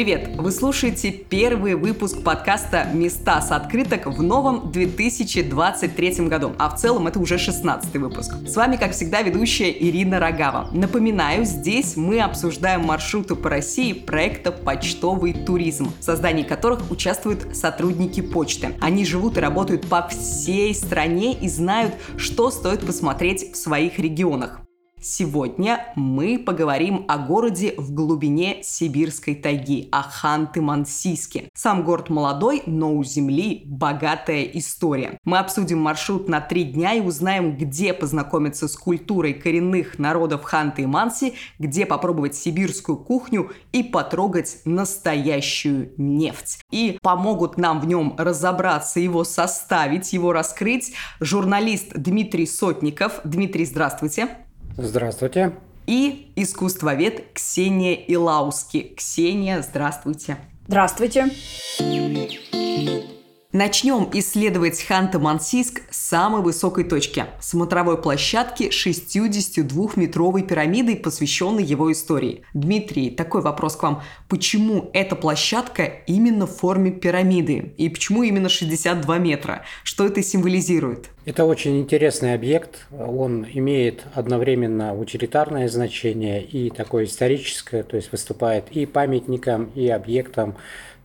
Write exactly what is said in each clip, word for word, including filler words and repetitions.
Привет! Вы слушаете первый выпуск подкаста «Места с открыток» в новом две тысячи двадцать третьем году, а в целом это уже шестнадцатый выпуск. С вами, как всегда, ведущая Ирина Рогава. Напоминаю, здесь мы обсуждаем маршруты по России проекта «Почтовый туризм», в создании которых участвуют сотрудники почты. Они живут и работают по всей стране и знают, что стоит посмотреть в своих регионах. Сегодня мы поговорим о городе в глубине сибирской тайги, о Ханты-Мансийске. Сам город молодой, но у земли богатая история. Мы обсудим маршрут на три дня и узнаем, где познакомиться с культурой коренных народов Ханты и Манси, где попробовать сибирскую кухню и потрогать настоящую нефть. И помогут нам в нем разобраться, его составить, его раскрыть журналист Дмитрий Сотников. Дмитрий, здравствуйте. Здравствуйте. И искусствовед Ксения Илауски. Ксения, здравствуйте. Здравствуйте. Начнем исследовать Ханты-Мансийск с самой высокой точки – смотровой площадки шестидесятидвухметровой пирамиды, посвященной его истории. Дмитрий, такой вопрос к вам. Почему эта площадка именно в форме пирамиды? И почему именно шестьдесят два метра? Что это символизирует? Это очень интересный объект. Он имеет одновременно утилитарное значение и такое историческое, то есть выступает и памятником, и объектом.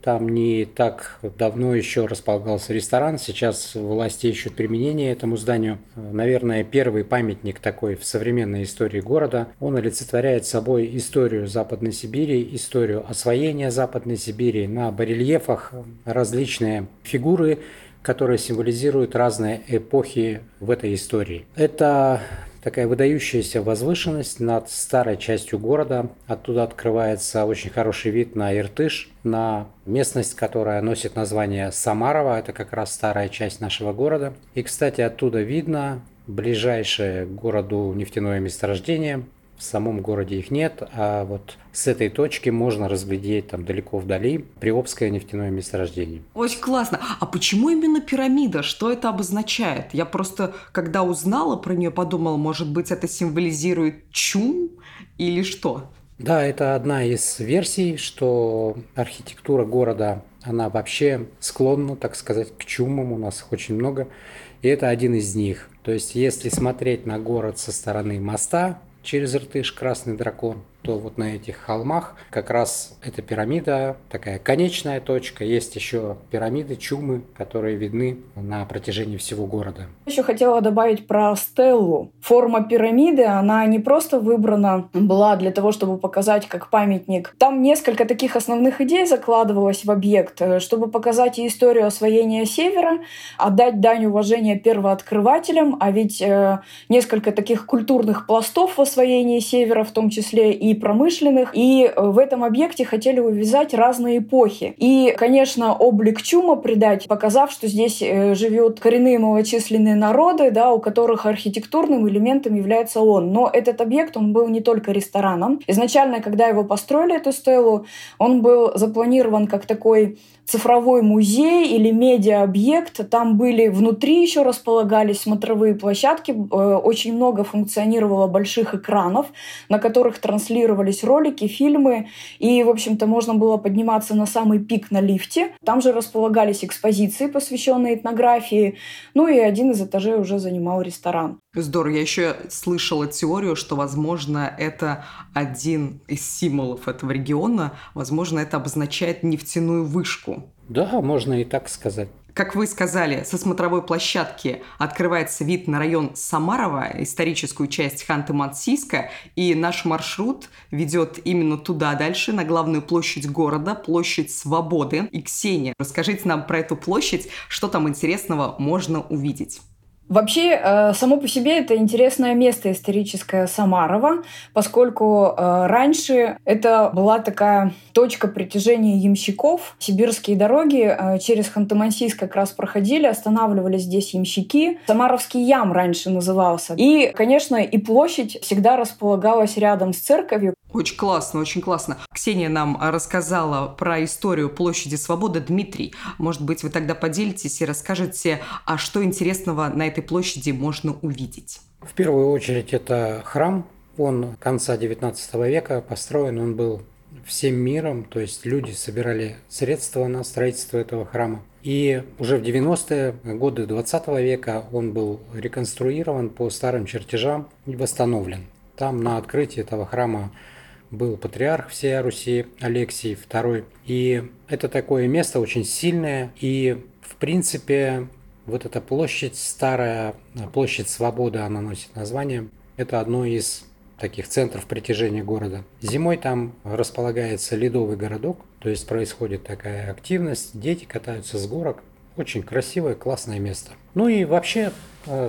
Там не так давно еще располагался ресторан, сейчас власти ищут применение этому зданию. Наверное, первый памятник такой в современной истории города. Он олицетворяет собой историю Западной Сибири, историю освоения Западной Сибири. На барельефах различные фигуры, которые символизируют разные эпохи в этой истории. Это такая выдающаяся возвышенность над старой частью города. Оттуда открывается очень хороший вид на Иртыш, на местность, которая носит название Самарова. Это как раз старая часть нашего города. И, кстати, оттуда видно ближайшее к городу нефтяное месторождение. В самом городе их нет, а вот с этой точки можно разглядеть там далеко вдали Преобское нефтяное месторождение. Очень классно. А почему именно пирамида? Что это обозначает? Я просто, когда узнала про нее, подумала, может быть, это символизирует чум или что? Да, это одна из версий, что архитектура города, она вообще склонна, так сказать, к чумам. У нас их очень много, и это один из них. То есть, если смотреть на город со стороны моста, через Иртыш, Красный дракон, то вот на этих холмах как раз эта пирамида, такая конечная точка. Есть еще пирамиды, чумы, которые видны на протяжении всего города. Еще хотела добавить про стеллу. Форма пирамиды, она не просто выбрана была для того, чтобы показать как памятник. Там несколько таких основных идей закладывалось в объект, чтобы показать и историю освоения Севера, отдать дань уважения первооткрывателям, а ведь э, несколько таких культурных пластов в освоении Севера, в том числе и промышленных, и в этом объекте хотели увязать разные эпохи. И, конечно, облик чума придать, показав, что здесь живет коренные малочисленные народы, да, у которых архитектурным элементом является он. Но этот объект, он был не только рестораном. Изначально, когда его построили, эту стелу, он был запланирован как такой цифровой музей или медиа-объект. Там были внутри еще располагались смотровые площадки. Очень много функционировало больших экранов, на которых транслировались ролики, фильмы. И, в общем-то, можно было подниматься на самый пик на лифте. Там же располагались экспозиции, посвященные этнографии. Ну и один из этажей уже занимал ресторан. Здорово. Я еще слышала теорию, что, возможно, это один из символов этого региона. Возможно, это обозначает нефтяную вышку. Да, можно и так сказать. Как вы сказали, со смотровой площадки открывается вид на район Самарова, историческую часть Ханты-Мансийска, и наш маршрут ведет именно туда дальше, на главную площадь города, площадь Свободы. И, Ксения, расскажите нам про эту площадь, что там интересного можно увидеть. Вообще, само по себе это интересное место историческое Самарова, поскольку раньше это была такая точка притяжения ямщиков. Сибирские дороги через Ханты-Мансийск как раз проходили, останавливались здесь ямщики. Самаровский ям раньше назывался. И, конечно, и площадь всегда располагалась рядом с церковью. Очень классно, очень классно. Ксения нам рассказала про историю площади Свободы. Дмитрий, может быть, вы тогда поделитесь и расскажете, а что интересного на этой площади можно увидеть? В первую очередь это храм. Он конца девятнадцатого века построен, он был всем миром, то есть люди собирали средства на строительство этого храма. И уже в девяностые годы двадцатого века он был реконструирован по старым чертежам и восстановлен. Там на открытии этого храма был патриарх всей Руси Алексий Второй. И это такое место очень сильное. И в принципе вот эта площадь, старая площадь Свободы, она носит название, это одно из таких центров притяжения города. Зимой там располагается ледовый городок, то есть происходит такая активность, дети катаются с горок. Очень красивое, классное место. Ну и вообще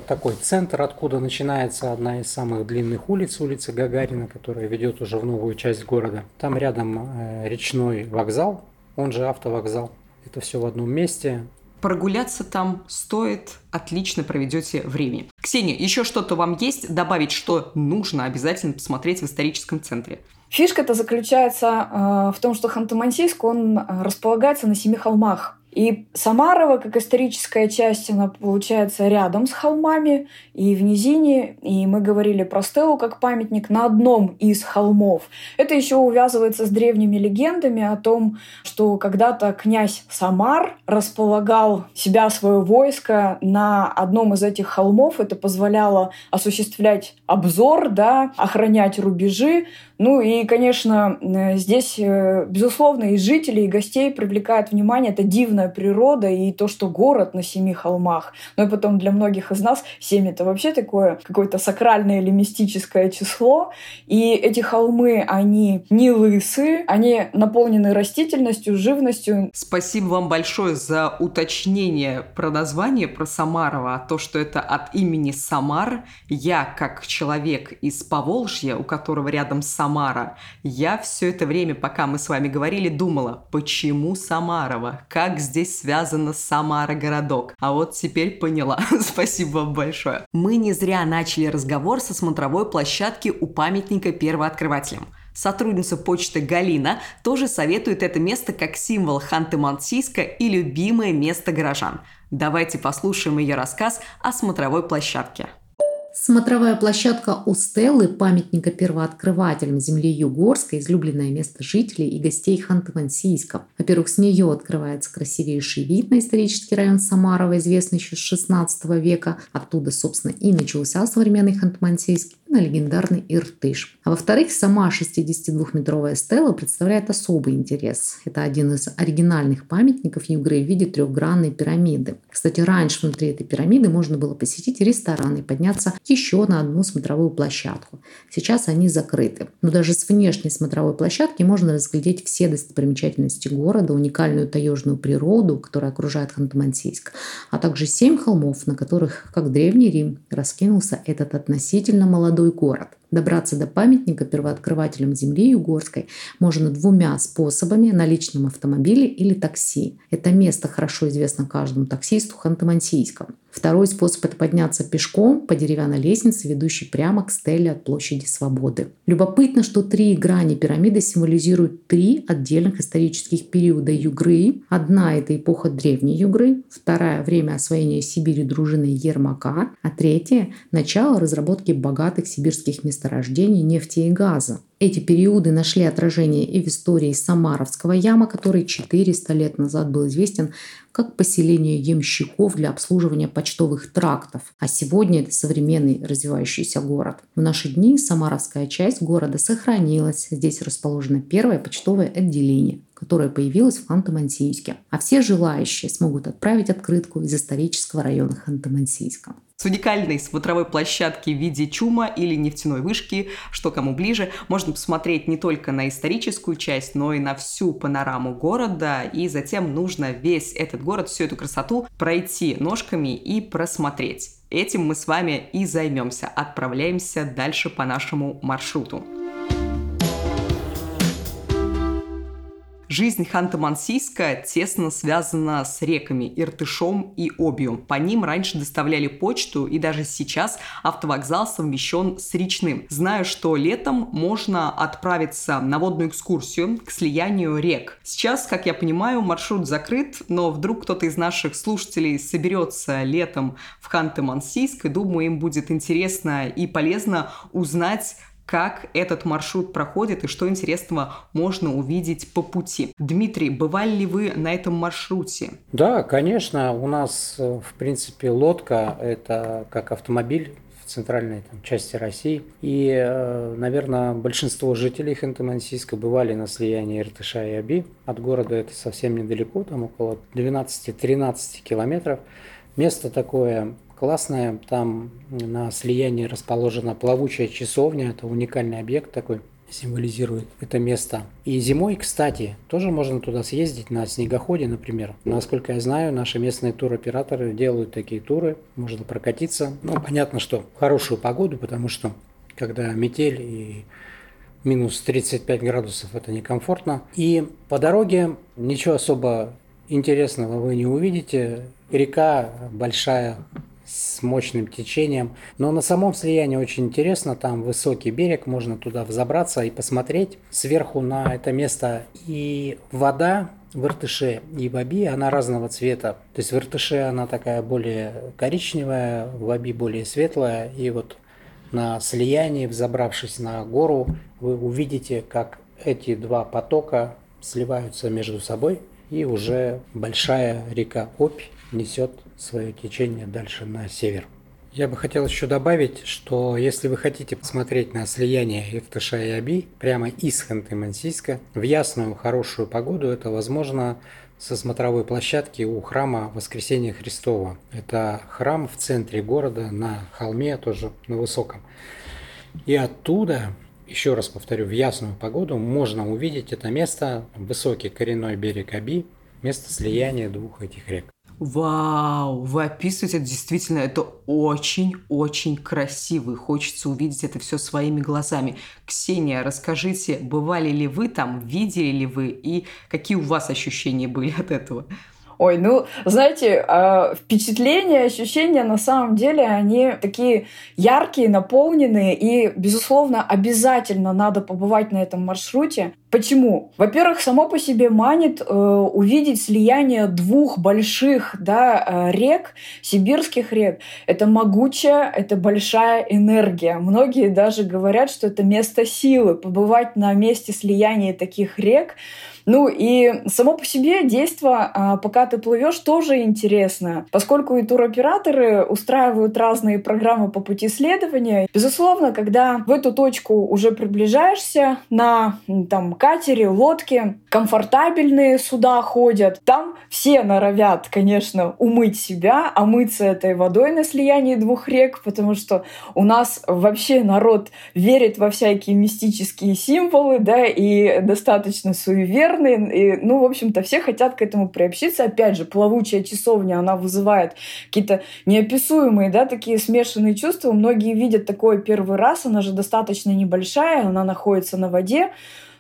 такой центр, откуда начинается одна из самых длинных улиц, улица Гагарина, которая ведет уже в новую часть города. Там рядом речной вокзал, он же автовокзал. Это все в одном месте. Прогуляться там стоит, отлично проведете время. Ксения, еще что-то вам есть добавить, что нужно обязательно посмотреть в историческом центре? Фишка-то заключается в том, что Ханты-Мансийск, он располагается на семи холмах. И Самарова, как историческая часть, она получается рядом с холмами и в низине. И мы говорили про стелу как памятник на одном из холмов. Это еще увязывается с древними легендами о том, что когда-то князь Самар располагал себя, свое войско на одном из этих холмов. Это позволяло осуществлять обзор, да, охранять рубежи. Ну и, конечно, здесь, безусловно, и жителей, и гостей привлекает внимание. Это дивная природа и то, что город на семи холмах. Ну и потом для многих из нас семь — это вообще такое какое-то сакральное или мистическое число. И эти холмы, они не лысые, они наполнены растительностью, живностью. Спасибо вам большое за уточнение про название, про Самарова, а то, что это от имени Самар. Я, как человек из Поволжья, у которого рядом Самар, Самара. Я все это время, пока мы с вами говорили, думала, почему Самарова? Как здесь связано Самара-городок? А вот теперь поняла. Спасибо вам большое. Мы не зря начали разговор со смотровой площадки у памятника первооткрывателям. Сотрудница почты Галина тоже советует это место как символ Ханты-Мансийска и любимое место горожан. Давайте послушаем ее рассказ о смотровой площадке. Смотровая площадка у стелы памятника первооткрывателям земли Югорской – излюбленное место жителей и гостей Ханты-Мансийска. Во-первых, с нее открывается красивейший вид на исторический район Самарова, известный еще с шестнадцатого века. Оттуда, собственно, и начался современный Ханты-Мансийск, на легендарный Иртыш. А во-вторых, сама шестидесятидвухметровая стела представляет особый интерес. Это один из оригинальных памятников Югры в виде трехгранной пирамиды. Кстати, раньше внутри этой пирамиды можно было посетить ресторан и подняться еще на одну смотровую площадку. Сейчас они закрыты. Но даже с внешней смотровой площадки можно разглядеть все достопримечательности города, уникальную таежную природу, которая окружает Ханты-Мансийск, а также семь холмов, на которых, как Древний Рим, раскинулся этот относительно молодой город. Добраться до памятника первооткрывателям земли Югорской можно двумя способами – на личном автомобиле или такси. Это место хорошо известно каждому таксисту Ханты-Мансийска. Второй способ – это подняться пешком по деревянной лестнице, ведущей прямо к стеле от площади Свободы. Любопытно, что три грани пирамиды символизируют три отдельных исторических периода Югры. Одна – это эпоха Древней Югры, вторая – время освоения Сибири дружиной Ермака, а третья – начало разработки богатых сибирских месторождений. Месторождений нефти и газа. Эти периоды нашли отражение и в истории Самаровского яма, который четыреста лет назад был известен как поселение ямщиков для обслуживания почтовых трактов. А сегодня это современный развивающийся город. В наши дни самаровская часть города сохранилась. Здесь расположено первое почтовое отделение, которое появилось в Ханты-Мансийске. А все желающие смогут отправить открытку из исторического района Ханты-Мансийска. С уникальной смотровой площадки в виде чума или нефтяной вышки, что кому ближе, можно посмотреть не только на историческую часть, но и на всю панораму города. И затем нужно весь этот город, всю эту красоту пройти ножками и просмотреть. Этим мы с вами и займемся. Отправляемся дальше по нашему маршруту. Жизнь Ханты-Мансийска тесно связана с реками Иртышом и Обью. По ним раньше доставляли почту, и даже сейчас автовокзал совмещен с речным. Знаю, что летом можно отправиться на водную экскурсию к слиянию рек. Сейчас, как я понимаю, маршрут закрыт, но вдруг кто-то из наших слушателей соберется летом в Ханты-Мансийск, и думаю, им будет интересно и полезно узнать, как этот маршрут проходит и что интересного можно увидеть по пути. Дмитрий, бывали ли вы на этом маршруте? Да, конечно. У нас, в принципе, лодка – это как автомобиль в центральной там части России. И, наверное, большинство жителей Ханты-Мансийска бывали на слиянии Иртыша и Оби. От города это совсем недалеко, там около двенадцать-тринадцать километров. Место такое классное, там на слиянии расположена плавучая часовня, это уникальный объект такой, символизирует это место. И зимой, кстати, тоже можно туда съездить на снегоходе, например. Насколько я знаю, наши местные туроператоры делают такие туры, можно прокатиться. Ну, понятно, что в хорошую погоду, потому что когда метель и минус тридцать пять градусов, это некомфортно. И по дороге ничего особо интересного вы не увидите. Река большая, с мощным течением. Но на самом слиянии очень интересно, там высокий берег, можно туда взобраться и посмотреть сверху на это место. И вода в Иртыше и в Оби, она разного цвета. То есть в Иртыше она такая более коричневая, в Оби более светлая. И вот на слиянии, взобравшись на гору, вы увидите, как эти два потока сливаются между собой, и уже большая река Обь несет свое течение дальше на север. Я бы хотел еще добавить, что если вы хотите посмотреть на слияние Иртыша и Оби прямо из Ханты-Мансийска в ясную, хорошую погоду, это возможно со смотровой площадки у храма Воскресения Христова. Это храм в центре города, на холме, тоже на высоком. И оттуда, еще раз повторю, в ясную погоду можно увидеть это место, высокий коренной берег Оби, место слияния двух этих рек. Вау, вы описываете это действительно, это очень-очень красиво, и хочется увидеть это все своими глазами. Ксения, расскажите, бывали ли вы там, видели ли вы, и какие у вас ощущения были от этого? Ой, ну, знаете, впечатления, ощущения, на самом деле, они такие яркие, наполненные, и, безусловно, обязательно надо побывать на этом маршруте. Почему? Во-первых, само по себе манит э, увидеть слияние двух больших да, рек, сибирских рек. Это могучая, это большая энергия. Многие даже говорят, что это место силы, побывать на месте слияния таких рек. Ну и само по себе действо, э, пока ты плывешь, тоже интересно. Поскольку и туроператоры устраивают разные программы по пути следования, безусловно, когда в эту точку уже приближаешься на там, катере, лодки, комфортабельные суда ходят. Там все норовят, конечно, умыть себя, а мыться этой водой на слиянии двух рек, потому что у нас вообще народ верит во всякие мистические символы, да, и достаточно суеверные. И, ну, в общем-то, все хотят к этому приобщиться. Опять же, плавучая часовня, она вызывает какие-то неописуемые, да, такие смешанные чувства. Многие видят такое первый раз, она же достаточно небольшая, она находится на воде.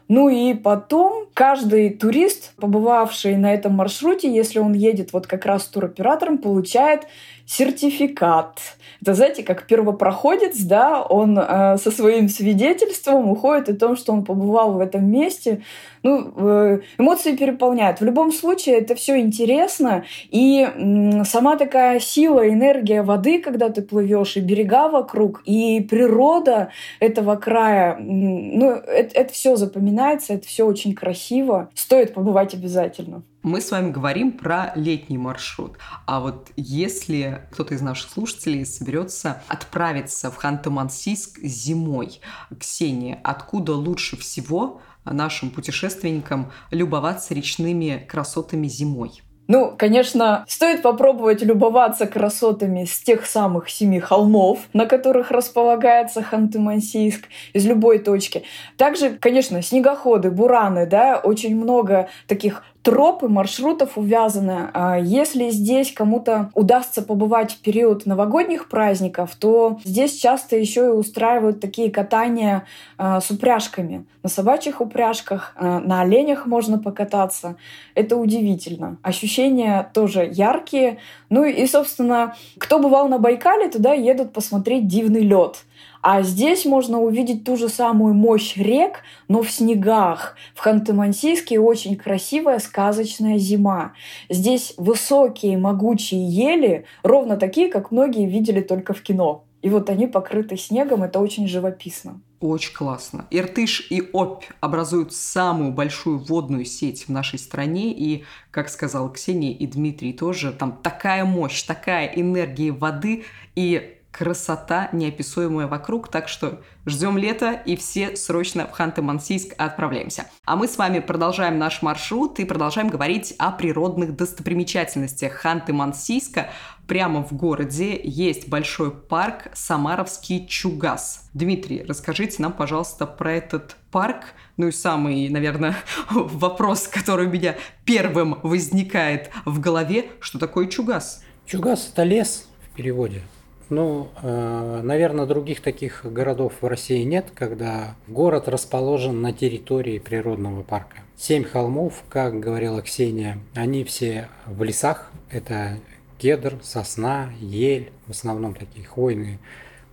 Ну и потом каждый турист, побывавший на этом маршруте, если он едет вот как раз с туроператором, получает сертификат. Это, знаете, как первопроходец, да, он э, со своим свидетельством уходит о том, что он побывал в этом месте. Ну, э, эмоции переполняют. В любом случае, это все интересно. И э, сама такая сила, энергия воды, когда ты плывешь, и берега вокруг, и природа этого края, э, ну, это, это все запоминается, это все очень красиво. Стоит побывать обязательно. Мы с вами говорим про летний маршрут. А вот если кто-то из наших слушателей соберется отправиться в Ханты-Мансийск зимой, Ксения, откуда лучше всего нашим путешественникам любоваться речными красотами зимой? Ну, конечно, стоит попробовать любоваться красотами с тех самых семи холмов, на которых располагается Ханты-Мансийск, из любой точки. Также, конечно, снегоходы, бураны, да, очень много таких троп и маршрутов увязаны. Если здесь кому-то удастся побывать в период новогодних праздников, то здесь часто еще и устраивают такие катания с упряжками. На собачьих упряжках, на оленях можно покататься. Это удивительно. Ощущения тоже яркие. Ну и, собственно, кто бывал на Байкале, туда едут посмотреть дивный лед. А здесь можно увидеть ту же самую мощь рек, но в снегах. В Ханты-Мансийске очень красивая сказочная зима. Здесь высокие, могучие ели, ровно такие, как многие видели только в кино. И вот они покрыты снегом, это очень живописно. Очень классно. Иртыш и Обь образуют самую большую водную сеть в нашей стране. И, как сказала Ксения и Дмитрий тоже, там такая мощь, такая энергия воды и красота неописуемая вокруг. Так что ждем лета и все срочно в Ханты-Мансийск отправляемся. А мы с вами продолжаем наш маршрут и продолжаем говорить о природных достопримечательностях Ханты-Мансийска. Прямо в городе есть большой парк Самаровский Чугас. Дмитрий, расскажите нам, пожалуйста, про этот парк. Ну и самый, наверное, вопрос, который у меня первым возникает в голове. Что такое Чугас? Чугас – это лес в переводе. Ну, наверное, других таких городов в России нет, когда город расположен на территории природного парка. Семь холмов, как говорила Ксения, они все в лесах. Это кедр, сосна, ель, в основном такие хвойные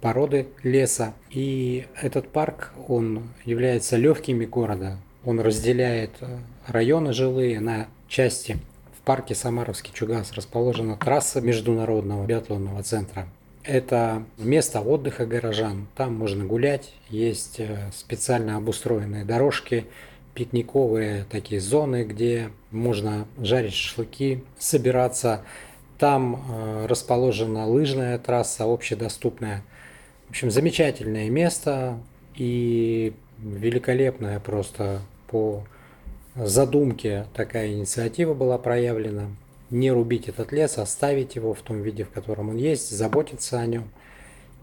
породы леса. И этот парк, он является легкими города. Он разделяет районы жилые на части. В парке Самаровский Чугас расположена трасса международного биатлонного центра. Это место отдыха горожан. Там можно гулять, есть специально обустроенные дорожки, пикниковые такие зоны, где можно жарить шашлыки, собираться. Там расположена лыжная трасса, общедоступная. В общем, замечательное место и великолепное просто по задумке такая инициатива была проявлена. Не рубить этот лес, оставить его в том виде, в котором он есть, заботиться о нем.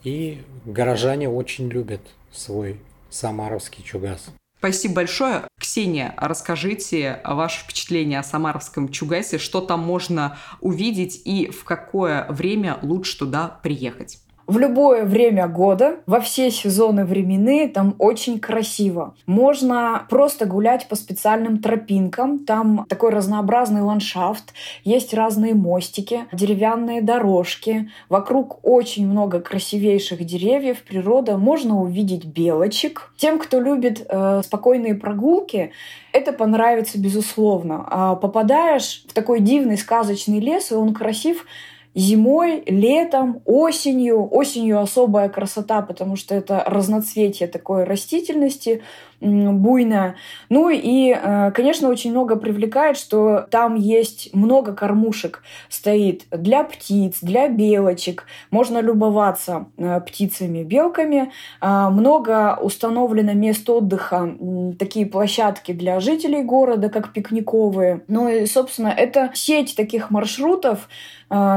И горожане очень любят свой Самаровский Чугас. Спасибо большое. Ксения, расскажите ваше впечатление о Самаровском Чугасе, что там можно увидеть и в какое время лучше туда приехать? В любое время года, во все сезоны временные, там очень красиво. Можно просто гулять по специальным тропинкам. Там такой разнообразный ландшафт. Есть разные мостики, деревянные дорожки. Вокруг очень много красивейших деревьев, природа. Можно увидеть белочек. Тем, кто любит э, спокойные прогулки, это понравится безусловно. А попадаешь в такой дивный сказочный лес, и он красив. Зимой, летом, осенью. Осенью особая красота, потому что это разноцветие такой растительности буйное. Ну и, конечно, очень много привлекает, что там есть много кормушек стоит для птиц, для белочек. Можно любоваться птицами, белками. Много установлено мест отдыха, такие площадки для жителей города, как пикниковые. Ну и, собственно, это сеть таких маршрутов.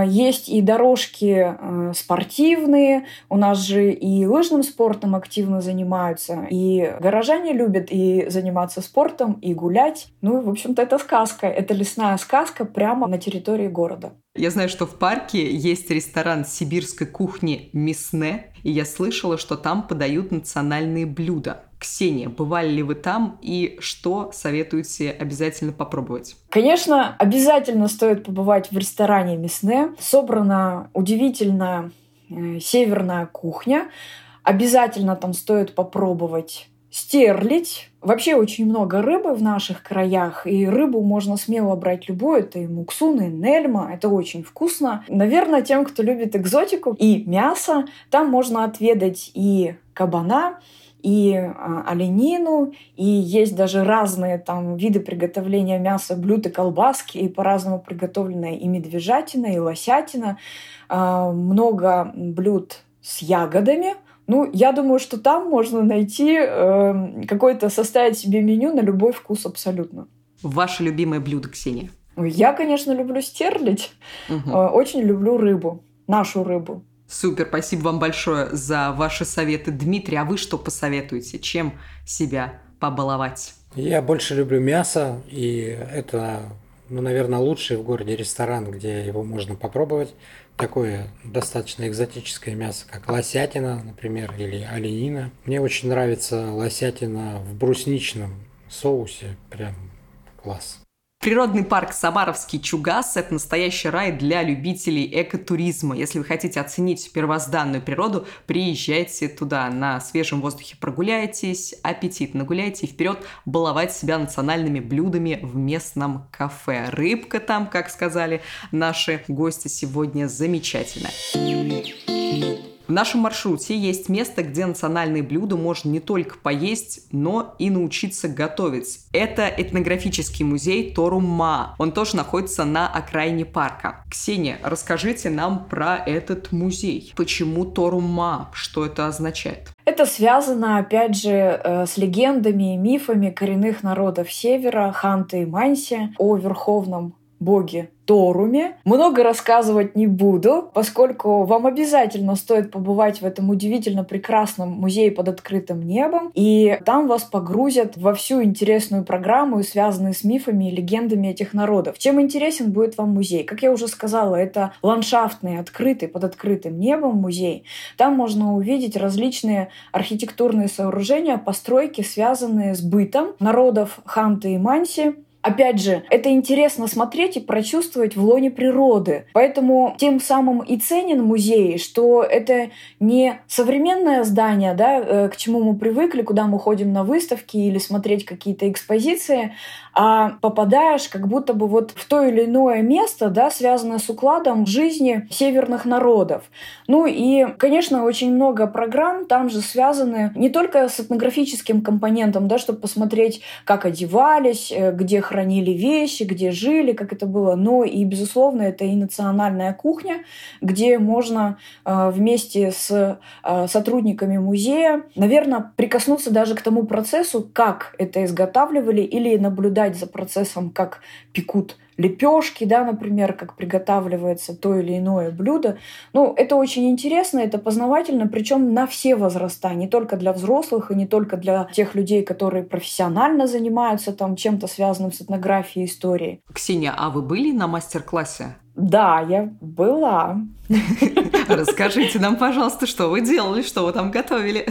Есть и дорожки спортивные, у нас же и лыжным спортом активно занимаются, и горожане любят и заниматься спортом, и гулять. Ну, в общем-то, это сказка, это лесная сказка прямо на территории города. Я знаю, что в парке есть ресторан сибирской кухни «Мясне», и я слышала, что там подают национальные блюда. Ксения, бывали ли вы там и что советуете обязательно попробовать? Конечно, обязательно стоит побывать в ресторане «Мясне». Собрана удивительная э, северная кухня. Обязательно там стоит попробовать стерлядь. Вообще очень много рыбы в наших краях, и рыбу можно смело брать любую. Это и муксун, и нельма. Это очень вкусно. Наверное, тем, кто любит экзотику и мясо, там можно отведать и кабана, и оленину, и есть даже разные там виды приготовления мяса, блюд и колбаски, и по-разному приготовленная и медвежатина, и лосятина. Много блюд с ягодами. Ну, я думаю, что там можно найти какое-то, составить себе меню на любой вкус абсолютно. Ваше любимое блюдо, Ксения? Я, конечно, люблю стерлядь. Угу. Очень люблю рыбу, нашу рыбу. Супер, спасибо вам большое за ваши советы, Дмитрий. А вы что посоветуете? Чем себя побаловать? Я больше люблю мясо, и это, ну, наверное, лучший в городе ресторан, где его можно попробовать. Такое достаточно экзотическое мясо, как лосятина, например, или оленина. Мне очень нравится лосятина в брусничном соусе, прям класс. Природный парк Самаровский Чугас – это настоящий рай для любителей экотуризма. Если вы хотите оценить первозданную природу, приезжайте туда, на свежем воздухе прогуляйтесь, аппетитно гуляйте и вперед баловать себя национальными блюдами в местном кафе. Рыбка там, как сказали наши гости сегодня, замечательная. В нашем маршруте есть место, где национальные блюда можно не только поесть, но и научиться готовить. Это этнографический музей Торум-Маа. Он тоже находится на окраине парка. Ксения, расскажите нам про этот музей. Почему Торум-Маа? Что это означает? Это связано, опять же, с легендами и мифами коренных народов Севера, Ханты и Манси, о верховном боге Торуме. Много рассказывать не буду, поскольку вам обязательно стоит побывать в этом удивительно прекрасном музее под открытым небом, и там вас погрузят во всю интересную программу, связанную с мифами и легендами этих народов. Чем интересен будет вам музей? Как я уже сказала, это ландшафтный, открытый, под открытым небом музей. Там можно увидеть различные архитектурные сооружения, постройки, связанные с бытом народов Ханты и Манси. Опять же, это интересно смотреть и прочувствовать в лоне природы. Поэтому тем самым и ценен музей, что это не современное здание, да, к чему мы привыкли, куда мы ходим на выставки или смотреть какие-то экспозиции, а попадаешь как будто бы вот в то или иное место, да, связанное с укладом жизни северных народов. Ну и, конечно, очень много программ там же связаны не только с этнографическим компонентом, да, чтобы посмотреть, как одевались, где хранились, хранили вещи, где жили, как это было. Но и, безусловно, это и национальная кухня, где можно э, вместе с э, сотрудниками музея, наверное, прикоснуться даже к тому процессу, как это изготавливали, или наблюдать за процессом, как пекут лепешки, да, например, как приготавливается то или иное блюдо. Ну, это очень интересно, это познавательно, причем на все возраста, не только для взрослых и не только для тех людей, которые профессионально занимаются там чем-то связанным с этнографией и историей. Ксения, а вы были на мастер-классе? Да, я была. Расскажите нам, пожалуйста, что вы делали, что вы там готовили.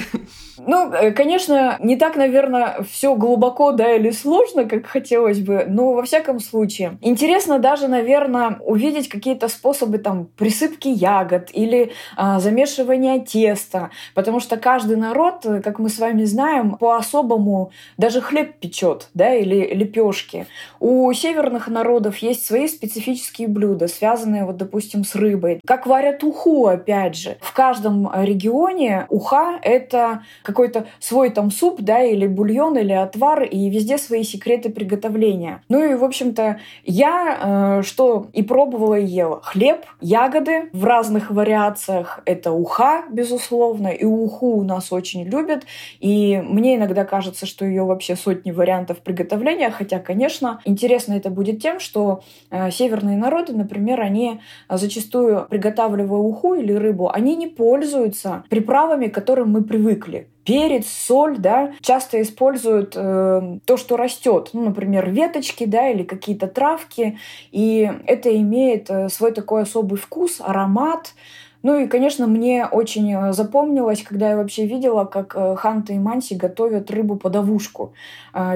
Ну, конечно, не так, наверное, все глубоко, да, или сложно, как хотелось бы, но во всяком случае интересно даже, наверное, увидеть какие-то способы там присыпки ягод или а, замешивания теста, потому что каждый народ, как мы с вами знаем, по-особому даже хлеб печет, да, или лепешки. У северных народов есть свои специфические блюда, связанные, вот, допустим, с рыбой. Как варят уху, опять же. В каждом регионе уха — это какой-то свой там суп, да, или бульон, или отвар, и везде свои секреты приготовления. Ну и, в общем-то, я э, что и пробовала, и ела. Хлеб, ягоды в разных вариациях. Это уха, безусловно, и уху у нас очень любят, и мне иногда кажется, что ее вообще сотни вариантов приготовления, хотя, конечно, интересно это будет тем, что э, северные народы, например, они зачастую, приготавливая уху или рыбу, они не пользуются приправами, к которым мы привыкли. Перец, соль, да, часто используют э, то, что растет, ну, например, веточки, да, или какие-то травки, и это имеет свой такой особый вкус, аромат. Ну и, конечно, мне очень запомнилось, когда я вообще видела, как ханты и манси готовят рыбу-подовушку.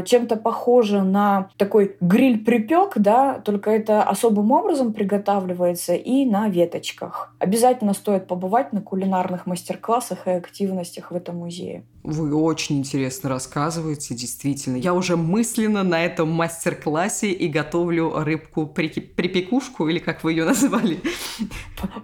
Чем-то похоже на такой гриль-припек, да, только это особым образом приготавливается и на веточках. Обязательно стоит побывать на кулинарных мастер-классах и активностях в этом музее. Вы очень интересно рассказываете, действительно. Я уже мысленно на этом мастер-классе и готовлю рыбку-припекушку, или как вы ее назвали?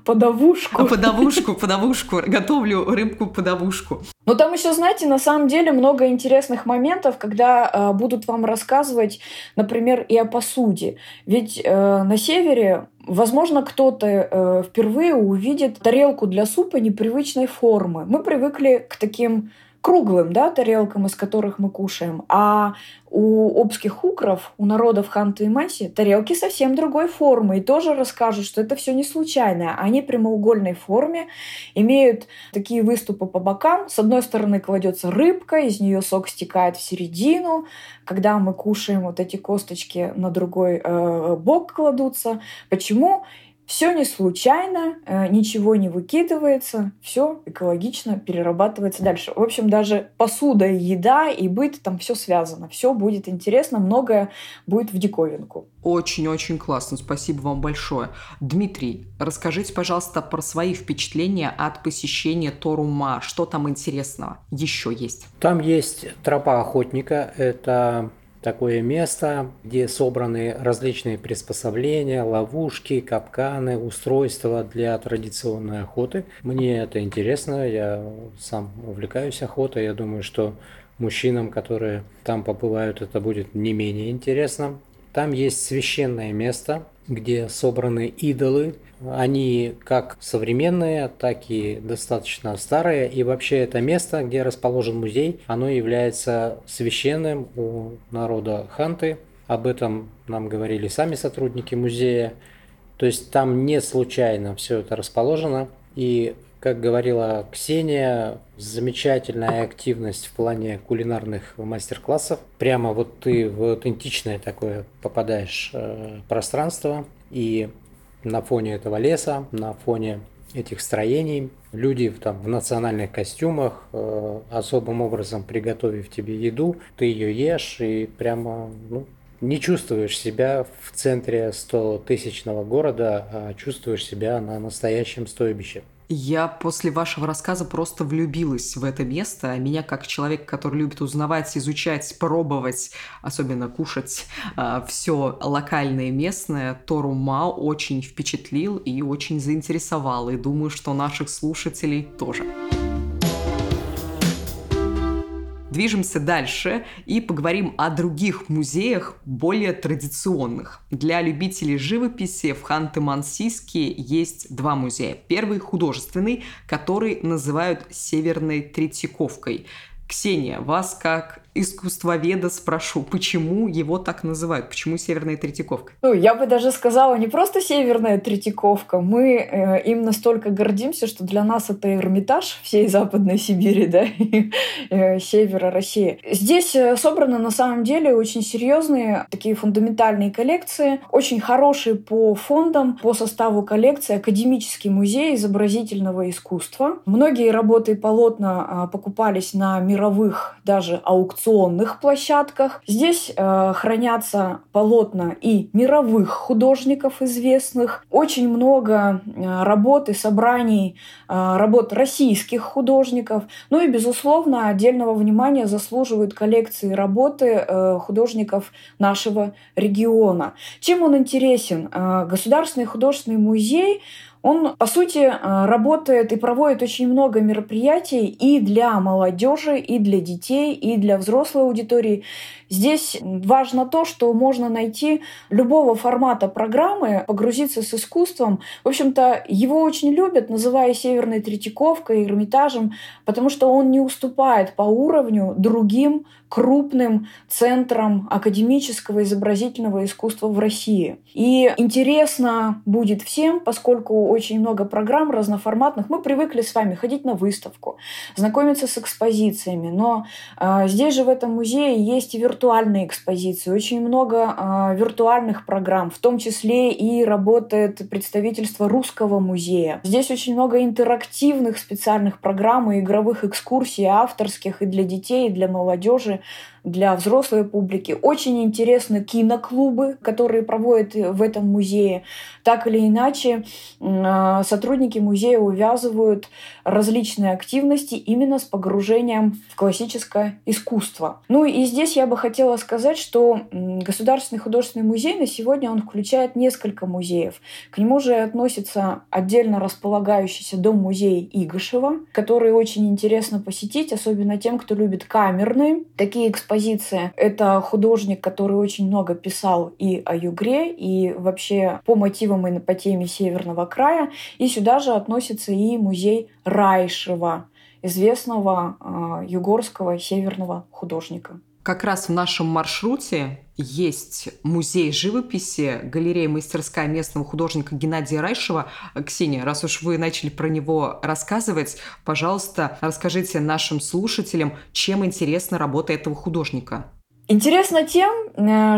Подовушку. Подовушку, подовушку. Готовлю рыбку-подовушку. Но там еще, знаете, на самом деле много интересных моментов, когда э, будут вам рассказывать, например, и о посуде. Ведь э, на севере, возможно, кто-то э, впервые увидит тарелку для супа непривычной формы. Мы привыкли к таким круглым, да, тарелкам, из которых мы кушаем. А у обских укров, у народов Ханты и Манси, тарелки совсем другой формы. И тоже расскажут, что это все не случайное. Они в прямоугольной форме, имеют такие выступы по бокам. С одной стороны кладется рыбка, из нее сок стекает в середину. Когда мы кушаем, вот эти косточки на другой э, бок кладутся. Почему? Все не случайно, ничего не выкидывается, все экологично перерабатывается дальше. В общем, даже посуда, еда и быт, там все связано. Все будет интересно, многое будет в диковинку. Очень-очень классно, спасибо вам большое. Дмитрий, расскажите, пожалуйста, про свои впечатления от посещения Торум-Маа. Что там интересного еще есть? Там есть тропа охотника, это такое место, где собраны различные приспособления, ловушки, капканы, устройства для традиционной охоты. Мне это интересно, я сам увлекаюсь охотой, я думаю, что мужчинам, которые там побывают, это будет не менее интересно. Там есть священное место, где собраны идолы. Они как современные, так и достаточно старые. И вообще это место, где расположен музей, оно является священным у народа ханты. Об этом нам говорили сами сотрудники музея. То есть там не случайно все это расположено. И, как говорила Ксения, замечательная активность в плане кулинарных мастер-классов. Прямо вот ты в аутентичное такое попадаешь пространство. И на фоне этого леса, на фоне этих строений, люди там в национальных костюмах, особым образом приготовив тебе еду, ты ее ешь и прямо... ну, не чувствуешь себя в центре стотысячного города, а чувствуешь себя на настоящем стойбище. Я после вашего рассказа просто влюбилась в это место. Меня, как человек, который любит узнавать, изучать, пробовать, особенно кушать, все локальное и местное, Торум-Маа очень впечатлил и очень заинтересовал. И думаю, что наших слушателей тоже. Движемся дальше и поговорим о других музеях, более традиционных. Для любителей живописи в Ханты-Мансийске есть два музея. Первый – художественный, который называют «Северной Третьяковкой». Ксения, вас как искусствоведа спрошу, почему его так называют? Почему Северная Третьяковка? Ну, я бы даже сказала, не просто Северная Третьяковка. Мы э, им настолько гордимся, что для нас это Эрмитаж всей Западной Сибири, да, и э, севера России. Здесь собраны на самом деле очень серьезные такие фундаментальные коллекции, очень хорошие по фондам, по составу коллекции академический музей изобразительного искусства. Многие работы и полотна э, покупались на мировых даже аукционах, площадках. Здесь э, хранятся полотна и мировых художников известных. Очень много э, работ и собраний э, работ российских художников. Ну и, безусловно, отдельного внимания заслуживают коллекции работы э, художников нашего региона. Чем он интересен? Э, Государственный художественный музей он, по сути, работает и проводит очень много мероприятий и для молодежи, и для детей, и для взрослой аудитории. Здесь важно то, что можно найти любого формата программы, погрузиться с искусством. В общем-то, его очень любят, называя Северной Третьяковкой, Эрмитажем, потому что он не уступает по уровню другим крупным центрам академического изобразительного искусства в России. И интересно будет всем, поскольку очень много программ разноформатных. Мы привыкли с вами ходить на выставку, знакомиться с экспозициями, но э, здесь же в этом музее есть и виртуальные экспозиции, очень много э, виртуальных программ, в том числе и работает представительство Русского музея. Здесь очень много интерактивных специальных программ и игровых экскурсий, авторских и для детей, и для молодежи, для взрослой публики. Очень интересны киноклубы, которые проводят в этом музее. Так или иначе, сотрудники музея увязывают различные активности именно с погружением в классическое искусство. Ну и здесь я бы хотела сказать, что Государственный художественный музей на сегодня он включает несколько музеев. К нему же относится отдельно располагающийся дом-музей Игошева, который очень интересно посетить, особенно тем, кто любит камерные такие экспозиции. Это художник, который очень много писал и о Югре, и вообще по мотивам и по теме Северного края. И сюда же относится и музей Райшева, известного э, югорского северного художника. Как раз в нашем маршруте есть музей живописи, галерея-мастерская местного художника Геннадия Райшева. Ксения, раз уж вы начали про него рассказывать, пожалуйста, расскажите нашим слушателям, чем интересна работа этого художника. Интересно тем,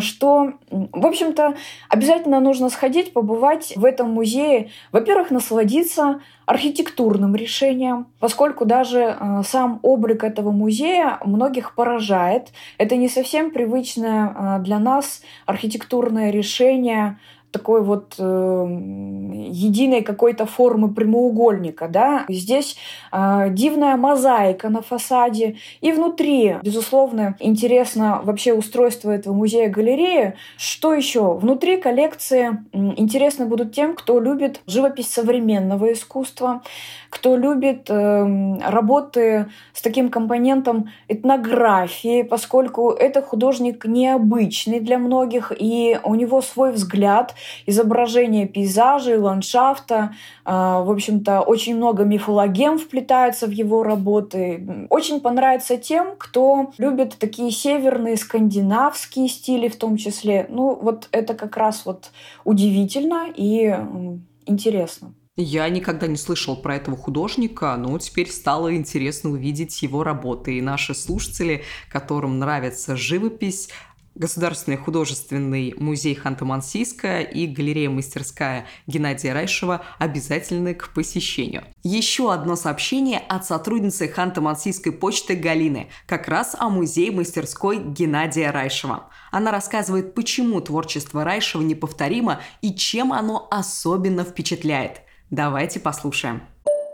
что, в общем-то, обязательно нужно сходить, побывать в этом музее. Во-первых, насладиться архитектурным решением, поскольку даже э, сам облик этого музея многих поражает. Это не совсем привычное э, для нас архитектурное решение такой вот э, единой какой-то формы прямоугольника, да. Здесь э, дивная мозаика на фасаде. И внутри, безусловно, интересно вообще устройство этого музея-галереи. Что еще? Внутри коллекции интересны будут тем, кто любит живопись современного искусства, кто любит э, работы с таким компонентом этнографии, поскольку это художник необычный для многих, и у него свой взгляд, изображение пейзажей, ландшафта. В общем-то, очень много мифологем вплетается в его работы. Очень понравится тем, кто любит такие северные, скандинавские стили в том числе. Ну, вот это как раз вот удивительно и интересно. Я никогда не слышал про этого художника, но теперь стало интересно увидеть его работы. И наши слушатели, которым нравится живопись, Государственный художественный музей Ханты-Мансийска и галерея-мастерская Геннадия Райшева обязательны к посещению. Еще одно сообщение от сотрудницы Ханты-Мансийской почты Галины, как раз о музее-мастерской Геннадия Райшева. Она рассказывает, почему творчество Райшева неповторимо и чем оно особенно впечатляет. Давайте послушаем.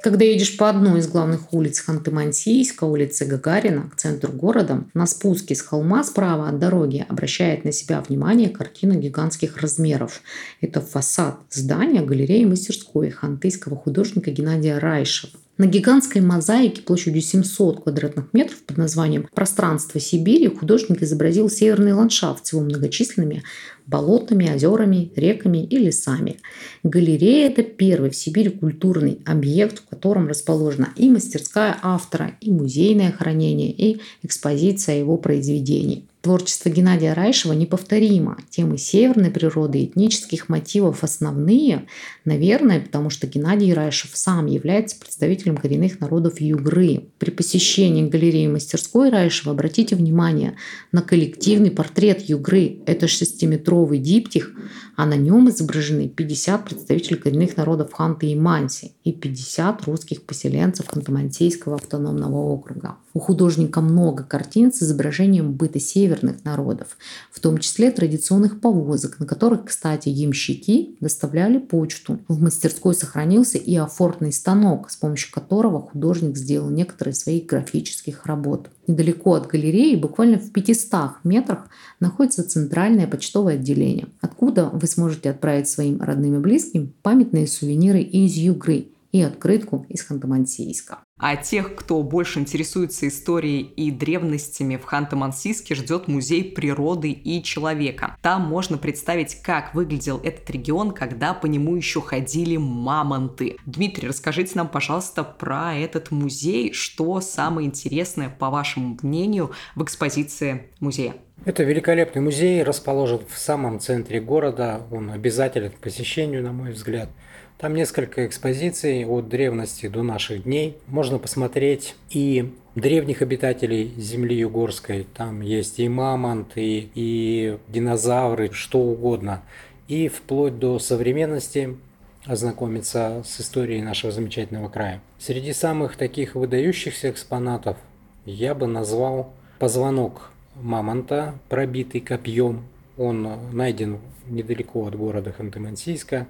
Когда едешь по одной из главных улиц Ханты-Мансийска, улице Гагарина, к центру города, на спуске с холма справа от дороги обращает на себя внимание картина гигантских размеров. Это фасад здания галереи-мастерской хантыйского художника Геннадия Райшева. На гигантской мозаике площадью семьсот квадратных метров под названием «Пространство Сибири» художник изобразил северный ландшафт с его многочисленными болотами, озерами, реками и лесами. Галерея – это первый в Сибири культурный объект, в котором расположена и мастерская автора, и музейное хранение, и экспозиция его произведений. Творчество Геннадия Райшева неповторимо. Темы северной природы и этнических мотивов основные, наверное, потому что Геннадий Райшев сам является представителем коренных народов Югры. При посещении галереи-мастерской Райшева обратите внимание на коллективный портрет Югры. Это шестиметровый диптих, а на нем изображены пятьдесят представителей коренных народов Ханты и Манси и пятьдесят русских поселенцев Ханты-Мансийского автономного округа. У художника много картин с изображением быта северных народов, в том числе традиционных повозок, на которых, кстати, ямщики доставляли почту. В мастерской сохранился и офортный станок, с помощью которого художник сделал некоторые своих графических работ. Недалеко от галереи, буквально в пятистах метрах, находится центральное почтовое отделение, откуда вы сможете отправить своим родным и близким памятные сувениры из Югры и открытку из Ханты-Мансийска. А тех, кто больше интересуется историей и древностями, в Ханты-Мансийске ждет музей природы и человека. Там можно представить, как выглядел этот регион, когда по нему еще ходили мамонты. Дмитрий, расскажите нам, пожалуйста, про этот музей. Что самое интересное, по вашему мнению, в экспозиции музея? Это великолепный музей, расположен в самом центре города. Он обязателен к посещению, на мой взгляд. Там несколько экспозиций от древности до наших дней. Можно посмотреть и древних обитателей земли югорской. Там есть и мамонты, и динозавры, что угодно. И вплоть до современности ознакомиться с историей нашего замечательного края. Среди самых таких выдающихся экспонатов я бы назвал позвонок мамонта, пробитый копьем. Он найден недалеко от города Ханты-Мансийска.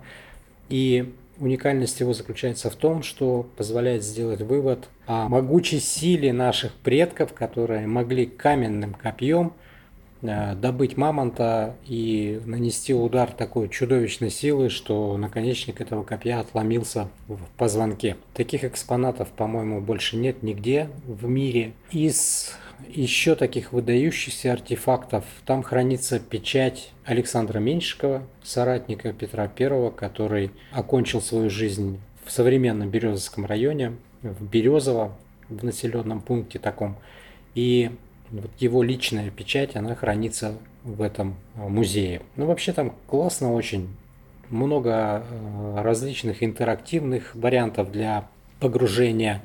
И уникальность его заключается в том, что позволяет сделать вывод о могучей силе наших предков, которые могли каменным копьем добыть мамонта и нанести удар такой чудовищной силы, что наконечник этого копья отломился в позвонке. Таких экспонатов, по-моему, больше нет нигде в мире. Из еще таких выдающихся артефактов там хранится печать Александра Меншикова, соратника Петра Первого, который окончил свою жизнь в современном Березовском районе, в Березово, в населенном пункте таком. И вот его личная печать, она хранится в этом музее. Ну, вообще там классно очень. Много различных интерактивных вариантов для погружения.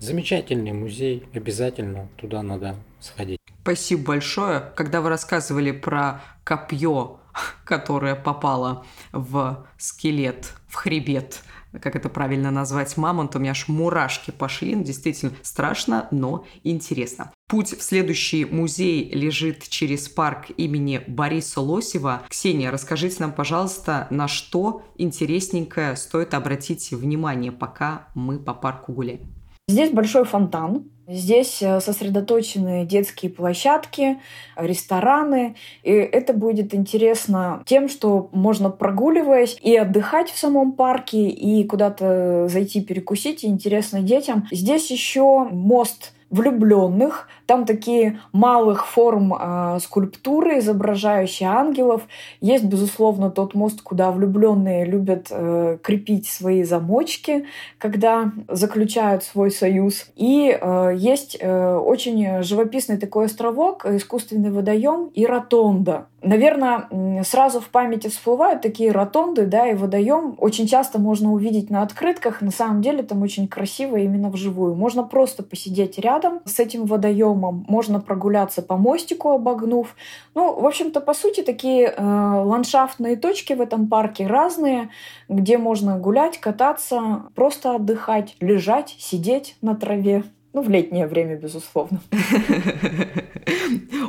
Замечательный музей, обязательно туда надо сходить. Спасибо большое. Когда вы рассказывали про копье, которое попало в скелет, в хребет, как это правильно назвать, мамонт, у меня аж мурашки пошли. Действительно страшно, но интересно. Путь в следующий музей лежит через парк имени Бориса Лосева. Ксения, расскажите нам, пожалуйста, на что интересненькое стоит обратить внимание, пока мы по парку гуляем. Здесь большой фонтан. Здесь сосредоточены детские площадки, рестораны. И это будет интересно тем, что можно, прогуливаясь, и отдыхать в самом парке, и куда-то зайти перекусить. И интересно детям. Здесь еще мост влюбленных. Там такие малых форм э, скульптуры, изображающие ангелов. Есть, безусловно, тот мост, куда влюбленные любят э, крепить свои замочки, когда заключают свой союз. И э, есть э, очень живописный такой островок, искусственный водоем и ротонда. Наверное, сразу в памяти всплывают такие ротонды, да, и водоем. Очень часто можно увидеть на открытках. На самом деле там очень красиво именно вживую. Можно просто посидеть рядом с этим водоемом. Можно прогуляться по мостику, обогнув. Ну, в общем-то, по сути, такие э, ландшафтные точки в этом парке разные, где можно гулять, кататься, просто отдыхать, лежать, сидеть на траве. Ну, в летнее время, безусловно.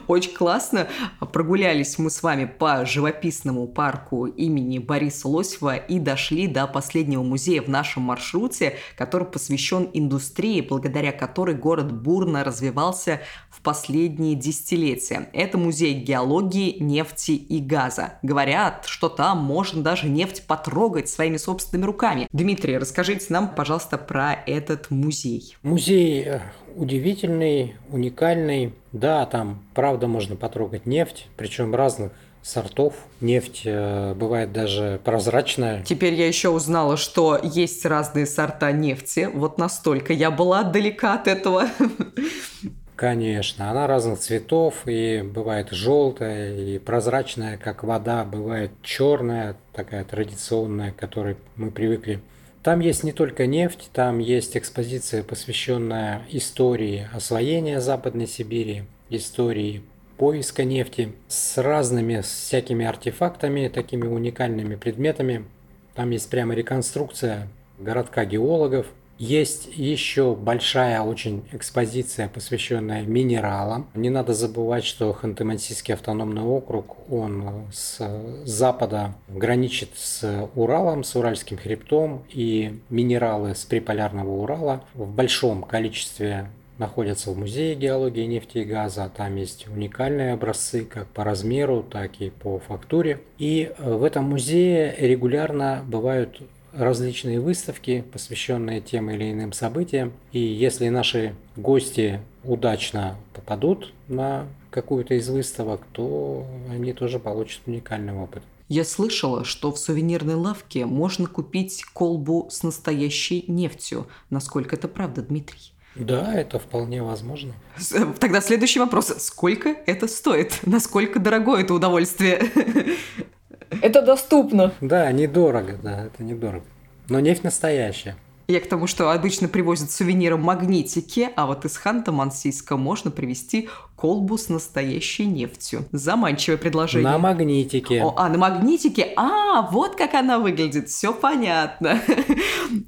Очень классно. Прогулялись мы с вами по живописному парку имени Бориса Лосева и дошли до последнего музея в нашем маршруте, который посвящен индустрии, благодаря которой город бурно развивался в последние десятилетия. Это музей геологии, нефти и газа. Говорят, что там можно даже нефть потрогать своими собственными руками. Дмитрий, расскажите нам, пожалуйста, про этот музей. Музей удивительный, уникальный. Да, там, правда, можно потрогать нефть, причем разных сортов. Нефть э, бывает даже прозрачная. Теперь я еще узнала, что есть разные сорта нефти. Вот настолько я была далека от этого. Конечно, она разных цветов, и бывает желтая, и прозрачная, как вода, бывает черная, такая традиционная, к которой мы привыкли. Там есть не только нефть, там есть экспозиция, посвященная истории освоения Западной Сибири, истории поиска нефти с разными всякими артефактами, такими уникальными предметами. Там есть прямо реконструкция городка геологов. Есть еще большая очень экспозиция, посвященная минералам. Не надо забывать, что Ханты-Мансийский автономный округ, он с запада граничит с Уралом, с Уральским хребтом, и минералы с приполярного Урала в большом количестве находятся в Музее геологии, нефти и газа. Там есть уникальные образцы как по размеру, так и по фактуре. И в этом музее регулярно бывают различные выставки, посвященные тем или иным событиям. И если наши гости удачно попадут на какую-то из выставок, то они тоже получат уникальный опыт. Я слышала, что в сувенирной лавке можно купить колбу с настоящей нефтью. Насколько это правда, Дмитрий? Да, это вполне возможно. Тогда следующий вопрос. Сколько это стоит? Насколько дорогое это удовольствие? Это доступно. Да, недорого, да, это недорого. Но нефть настоящая. Я к тому, что обычно привозят сувениры магнитики, а вот из Ханты-Мансийска можно привезти колбу с настоящей нефтью. Заманчивое предложение. На магнитике. О, а, на магнитике? А, вот как она выглядит. Все понятно.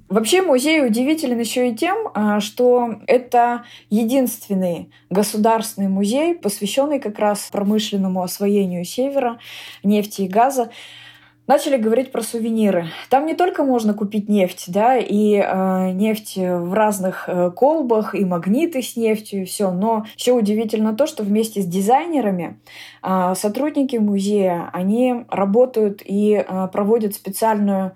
Вообще музей удивителен еще и тем, что это единственный государственный музей, посвященный как раз промышленному освоению севера, нефти и газа. Начали говорить про сувениры. Там не только можно купить нефть, да, и э, нефть в разных э, колбах, и магниты с нефтью, и все. Но еще удивительно то, что вместе с дизайнерами э, сотрудники музея, они работают и э, проводят специальную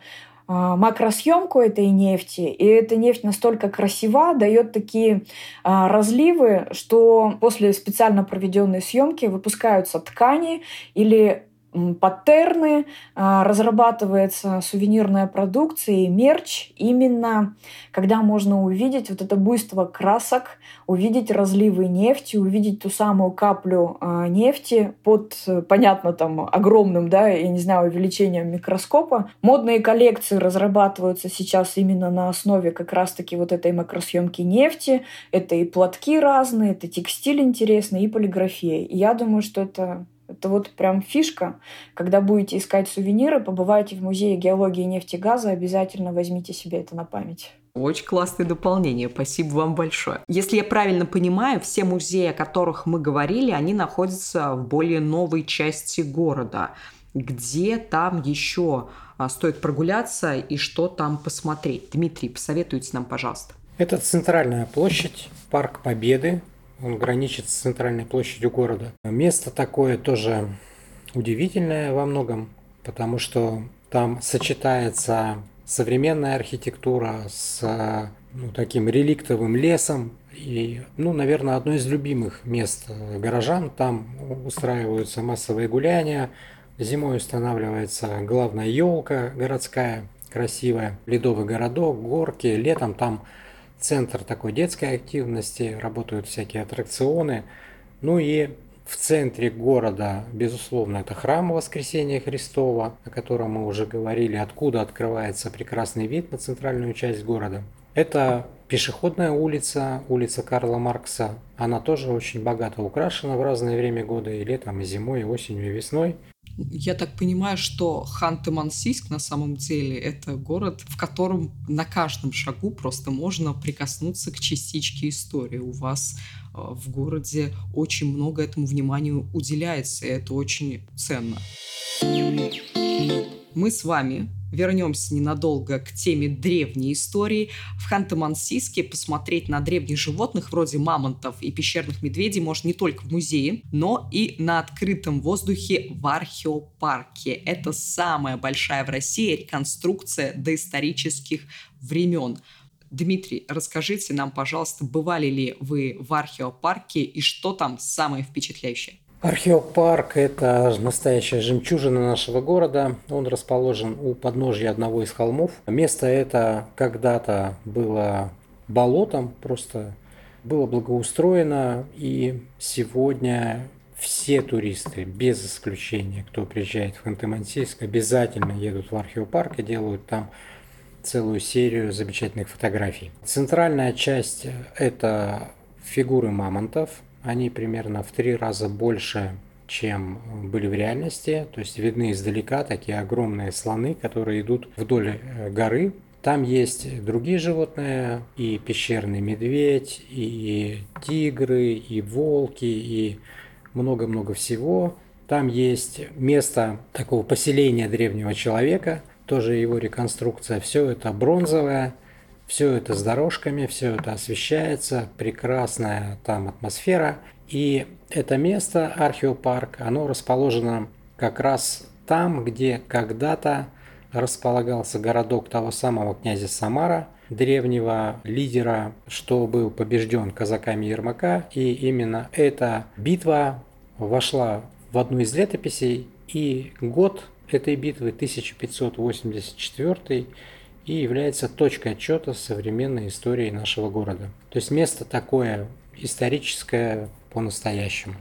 макросъемку этой нефти, и эта нефть настолько красива, дает такие а, разливы, что после специально проведенной съемки выпускаются ткани или м, паттерны, а, разрабатывается сувенирная продукция и мерч, именно когда можно увидеть вот это буйство красок, увидеть разливы нефти, увидеть ту самую каплю а, нефти под, понятно, там огромным, да, я не знаю, увеличением микроскопа. Модные коллекции разрабатываются сейчас именно на основе как раз-таки вот этой макросъемки нефти. Это и платки разные, это текстиль интересный, и полиграфия. И я думаю, что это Это вот прям фишка. Когда будете искать сувениры, побывайте в Музее геологии и нефтегаза, обязательно возьмите себе это на память. Очень классное дополнение. Спасибо вам большое. Если я правильно понимаю, все музеи, о которых мы говорили, они находятся в более новой части города. Где там еще стоит прогуляться и что там посмотреть? Дмитрий, посоветуйте нам, пожалуйста. Это центральная площадь, парк Победы. Он граничит с центральной площадью города. Место такое тоже удивительное во многом, потому что там сочетается современная архитектура с ну, таким реликтовым лесом. И, ну, наверное, одно из любимых мест горожан. Там устраиваются массовые гуляния. Зимой устанавливается главная елка городская, красивая. Ледовый городок, горки. Летом там центр такой детской активности, работают всякие аттракционы. Ну и в центре города, безусловно, это храм Воскресения Христова, о котором мы уже говорили, откуда открывается прекрасный вид на центральную часть города. Это пешеходная улица, улица Карла Маркса. Она тоже очень богато украшена в разное время года, и летом, и зимой, и осенью, и весной. Я так понимаю, что Ханты-Мансийск на самом деле это город, в котором на каждом шагу просто можно прикоснуться к частичке истории. У вас в городе очень много этому вниманию уделяется, и это очень ценно. Мы с вами вернемся ненадолго к теме древней истории. В Ханты-Мансийске посмотреть на древних животных вроде мамонтов и пещерных медведей можно не только в музее, но и на открытом воздухе в археопарке. Это самая большая в России реконструкция доисторических времен. Дмитрий, расскажите нам, пожалуйста, бывали ли вы в археопарке и что там самое впечатляющее? Археопарк – это настоящая жемчужина нашего города. Он расположен у подножья одного из холмов. Место это когда-то было болотом, просто было благоустроено. И сегодня все туристы, без исключения, кто приезжает в Ханты-Мансийск, обязательно едут в археопарк и делают там целую серию замечательных фотографий. Центральная часть – это фигуры мамонтов. Они примерно в три раза больше, чем были в реальности. То есть видны издалека такие огромные слоны, которые идут вдоль горы. Там есть другие животные, и пещерный медведь, и тигры, и волки, и много-много всего. Там есть место такого поселения древнего человека, тоже его реконструкция. Все это бронзовое. Все это с дорожками, все это освещается, прекрасная там атмосфера. И это место, археопарк, оно расположено как раз там, где когда-то располагался городок того самого князя Самара, древнего лидера, что был побежден казаками Ермака. И именно эта битва вошла в одну из летописей, и год этой битвы тысяча пятьсот восемьдесят четвёртый. И является точкой отсчета современной истории нашего города. То есть место такое историческое по-настоящему.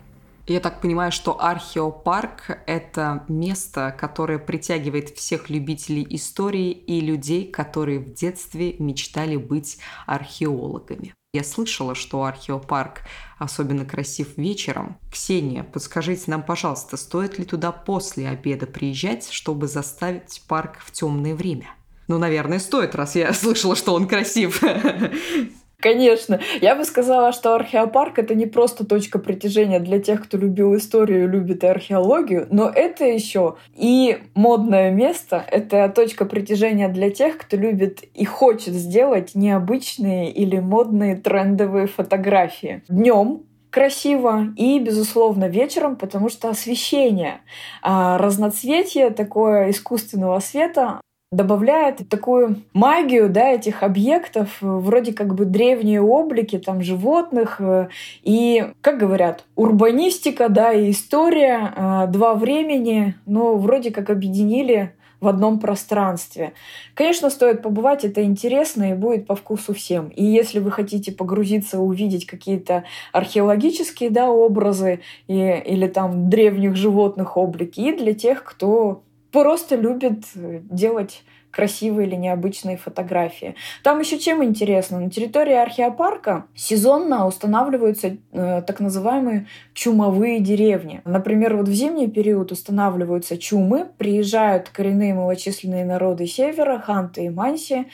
Я так понимаю, что археопарк – это место, которое притягивает всех любителей истории и людей, которые в детстве мечтали быть археологами. Я слышала, что археопарк особенно красив вечером. Ксения, подскажите нам, пожалуйста, стоит ли туда после обеда приезжать, чтобы заставить парк в темное время? Ну, наверное, стоит, раз я слышала, что он красив. Конечно. Я бы сказала, что археопарк – это не просто точка притяжения для тех, кто любил историю, любит и археологию, но это еще и модное место. Это точка притяжения для тех, кто любит и хочет сделать необычные или модные трендовые фотографии. Днем красиво и, безусловно, вечером, потому что освещение, разноцветие такое искусственного света – добавляет такую магию, да, этих объектов, вроде как бы древние облики там животных и, как говорят, урбанистика, да, и история, два времени, но вроде как объединили в одном пространстве. Конечно, стоит побывать, это интересно и будет по вкусу всем. И если вы хотите погрузиться, увидеть какие-то археологические, да, образы и, или там древних животных облики, и для тех, кто просто любит делать красивые или необычные фотографии. Там еще чем интересно? На территории археопарка сезонно устанавливаются э, так называемые чумовые деревни. Например, вот в зимний период устанавливаются чумы, приезжают коренные малочисленные народы севера, ханты и манси.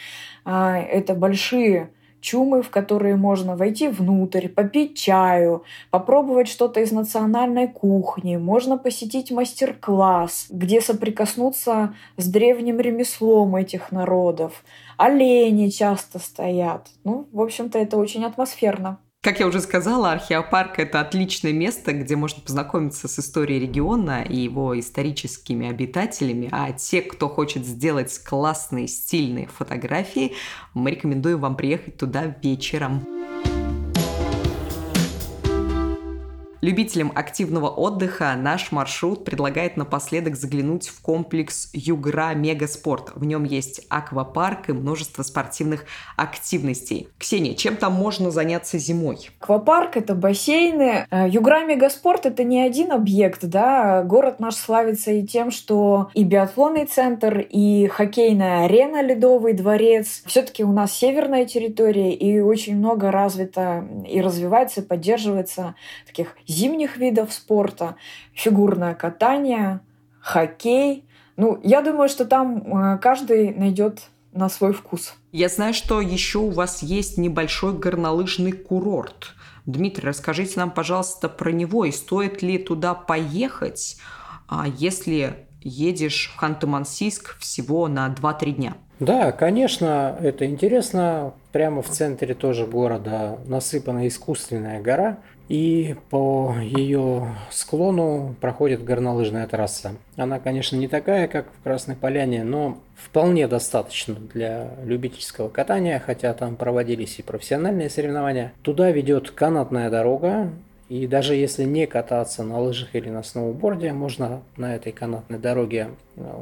Э, это большие чумы, в которые можно войти внутрь, попить чаю, попробовать что-то из национальной кухни, можно посетить мастер-класс, где соприкоснуться с древним ремеслом этих народов. Олени часто стоят. Ну, в общем-то, это очень атмосферно. Как я уже сказала, археопарк – это отличное место, где можно познакомиться с историей региона и его историческими обитателями. А те, кто хочет сделать классные, стильные фотографии, мы рекомендуем вам приехать туда вечером. Любителям активного отдыха наш маршрут предлагает напоследок заглянуть в комплекс «Югра Мегаспорт». В нем есть аквапарк и множество спортивных активностей. Ксения, чем там можно заняться зимой? Аквапарк – это бассейны. «Югра Мегаспорт» – это не один объект, да. Город наш славится и тем, что и биатлонный центр, и хоккейная арена «Ледовый дворец». Все-таки у нас северная территория, и очень много развито и развивается, и поддерживается таких зимних видов спорта, фигурное катание, хоккей. Ну, я думаю, что там каждый найдет на свой вкус. Я знаю, что еще у вас есть небольшой горнолыжный курорт. Дмитрий, расскажите нам, пожалуйста, про него и стоит ли туда поехать, если едешь в Ханты-Мансийск всего на два-три дня? Да, конечно, это интересно. Прямо в центре тоже города насыпана искусственная гора, и по ее склону проходит горнолыжная трасса. Она, конечно, не такая, как в Красной Поляне, но вполне достаточно для любительского катания, хотя там проводились и профессиональные соревнования. Туда ведет канатная дорога, и даже если не кататься на лыжах или на сноуборде, можно на этой канатной дороге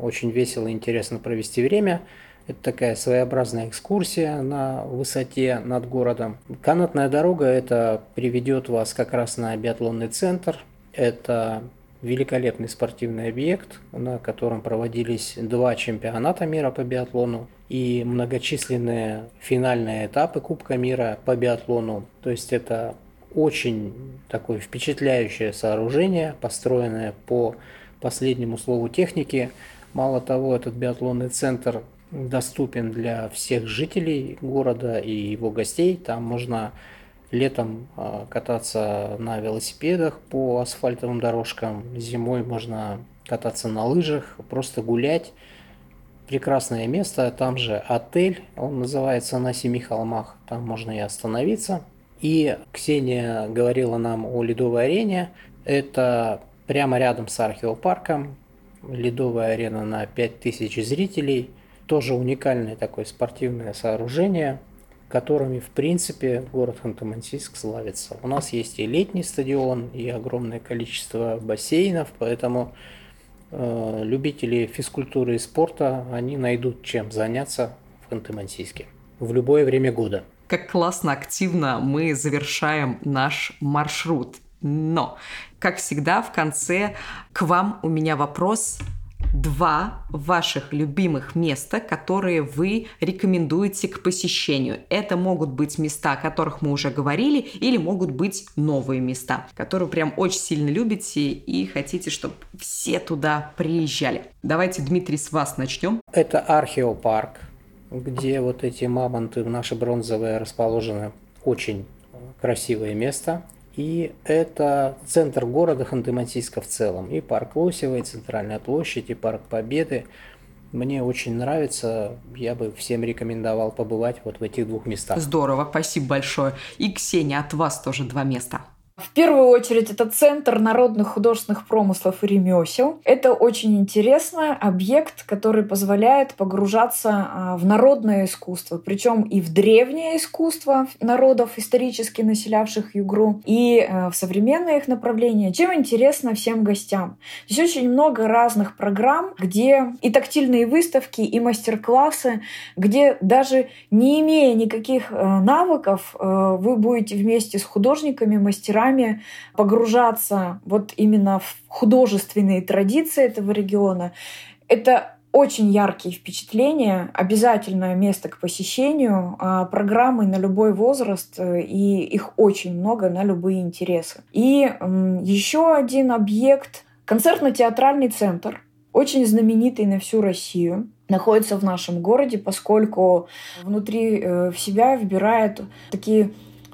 очень весело и интересно провести время. Это такая своеобразная экскурсия на высоте над городом. Канатная дорога это приведет вас как раз на биатлонный центр. Это великолепный спортивный объект, на котором проводились два чемпионата мира по биатлону и многочисленные финальные этапы Кубка мира по биатлону. То есть это очень такое впечатляющее сооружение, построенное по последнему слову техники. Мало того, этот биатлонный центр доступен для всех жителей города и его гостей. Там можно летом кататься на велосипедах по асфальтовым дорожкам, зимой можно кататься на лыжах, просто гулять. Прекрасное место, там же отель, он называется «На семи холмах», там можно и остановиться. И Ксения говорила нам о ледовой арене, это прямо рядом с археопарком, ледовая арена на пять тысяч зрителей. Тоже уникальное такое спортивное сооружение, которыми, в принципе, город Ханты-Мансийск славится. У нас есть и летний стадион, и огромное количество бассейнов, поэтому э, любители физкультуры и спорта, они найдут чем заняться в Ханты-Мансийске в любое время года. Как классно, активно мы завершаем наш маршрут. Но, как всегда, в конце к вам у меня вопрос. Два ваших любимых места, которые вы рекомендуете к посещению. Это могут быть места, о которых мы уже говорили, или могут быть новые места, которые прям очень сильно любите и хотите, чтобы все туда приезжали. Давайте, Дмитрий, с вас начнем. Это археопарк, где вот эти мамонты наши бронзовые расположены. Очень красивое место. И это центр города Ханты-Мансийска в целом. И парк Лосева, и Центральная площадь, и парк Победы. Мне очень нравится. Я бы всем рекомендовал побывать вот в этих двух местах. Здорово, спасибо большое. И, Ксения, от вас тоже два места. В первую очередь, это Центр народных художественных промыслов и ремесел. Это очень интересный объект, который позволяет погружаться в народное искусство, причем и в древнее искусство народов, исторически населявших Югру, и в современные их направления. Чем интересно всем гостям? Здесь очень много разных программ, где и тактильные выставки, и мастер-классы, где даже не имея никаких навыков, вы будете вместе с художниками, мастерами, погружаться вот именно в художественные традиции этого региона. Это очень яркие впечатления, обязательное место к посещению, программы на любой возраст, и их очень много на любые интересы. И еще один объект — концертно-театральный центр, очень знаменитый на всю Россию, находится в нашем городе, поскольку внутри в себя вбирает такие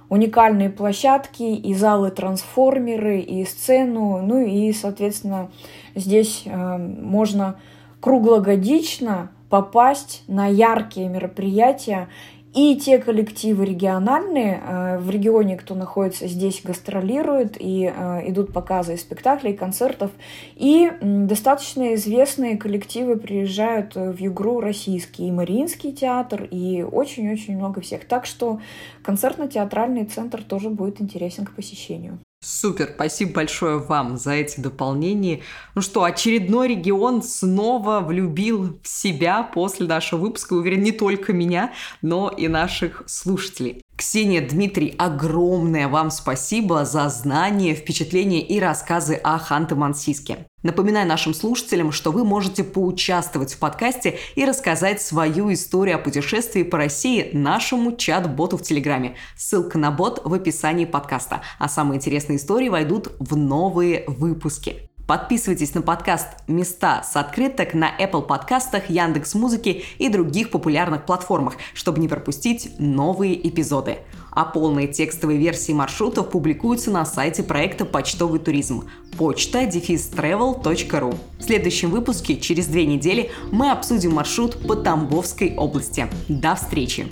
уникальные площадки и залы-трансформеры, и сцену, ну и, соответственно, здесь можно круглогодично попасть на яркие мероприятия и те коллективы региональные, в регионе, кто находится здесь, гастролирует, и идут показы спектаклей, концертов, и достаточно известные коллективы приезжают в Югру российские, и Мариинский театр, и очень-очень много всех. Так что концертно-театральный центр тоже будет интересен к посещению. Супер, спасибо большое вам за эти дополнения. Ну что, очередной регион снова влюбил в себя после нашего выпуска, уверен, не только меня, но и наших слушателей. Ксения, Дмитрий, огромное вам спасибо за знания, впечатления и рассказы о Ханты-Мансийске. Напоминаю нашим слушателям, что вы можете поучаствовать в подкасте и рассказать свою историю о путешествии по России нашему чат-боту в Телеграме. Ссылка на бот в описании подкаста. А самые интересные истории войдут в новые выпуски. Подписывайтесь на подкаст «Места с открыток» на Apple подкастах, Яндекс.Музыке и других популярных платформах, чтобы не пропустить новые эпизоды. А полные текстовые версии маршрутов публикуются на сайте проекта «Почтовый туризм» почта дефис travel точка ру. В следующем выпуске через две недели мы обсудим маршрут по Тамбовской области. До встречи!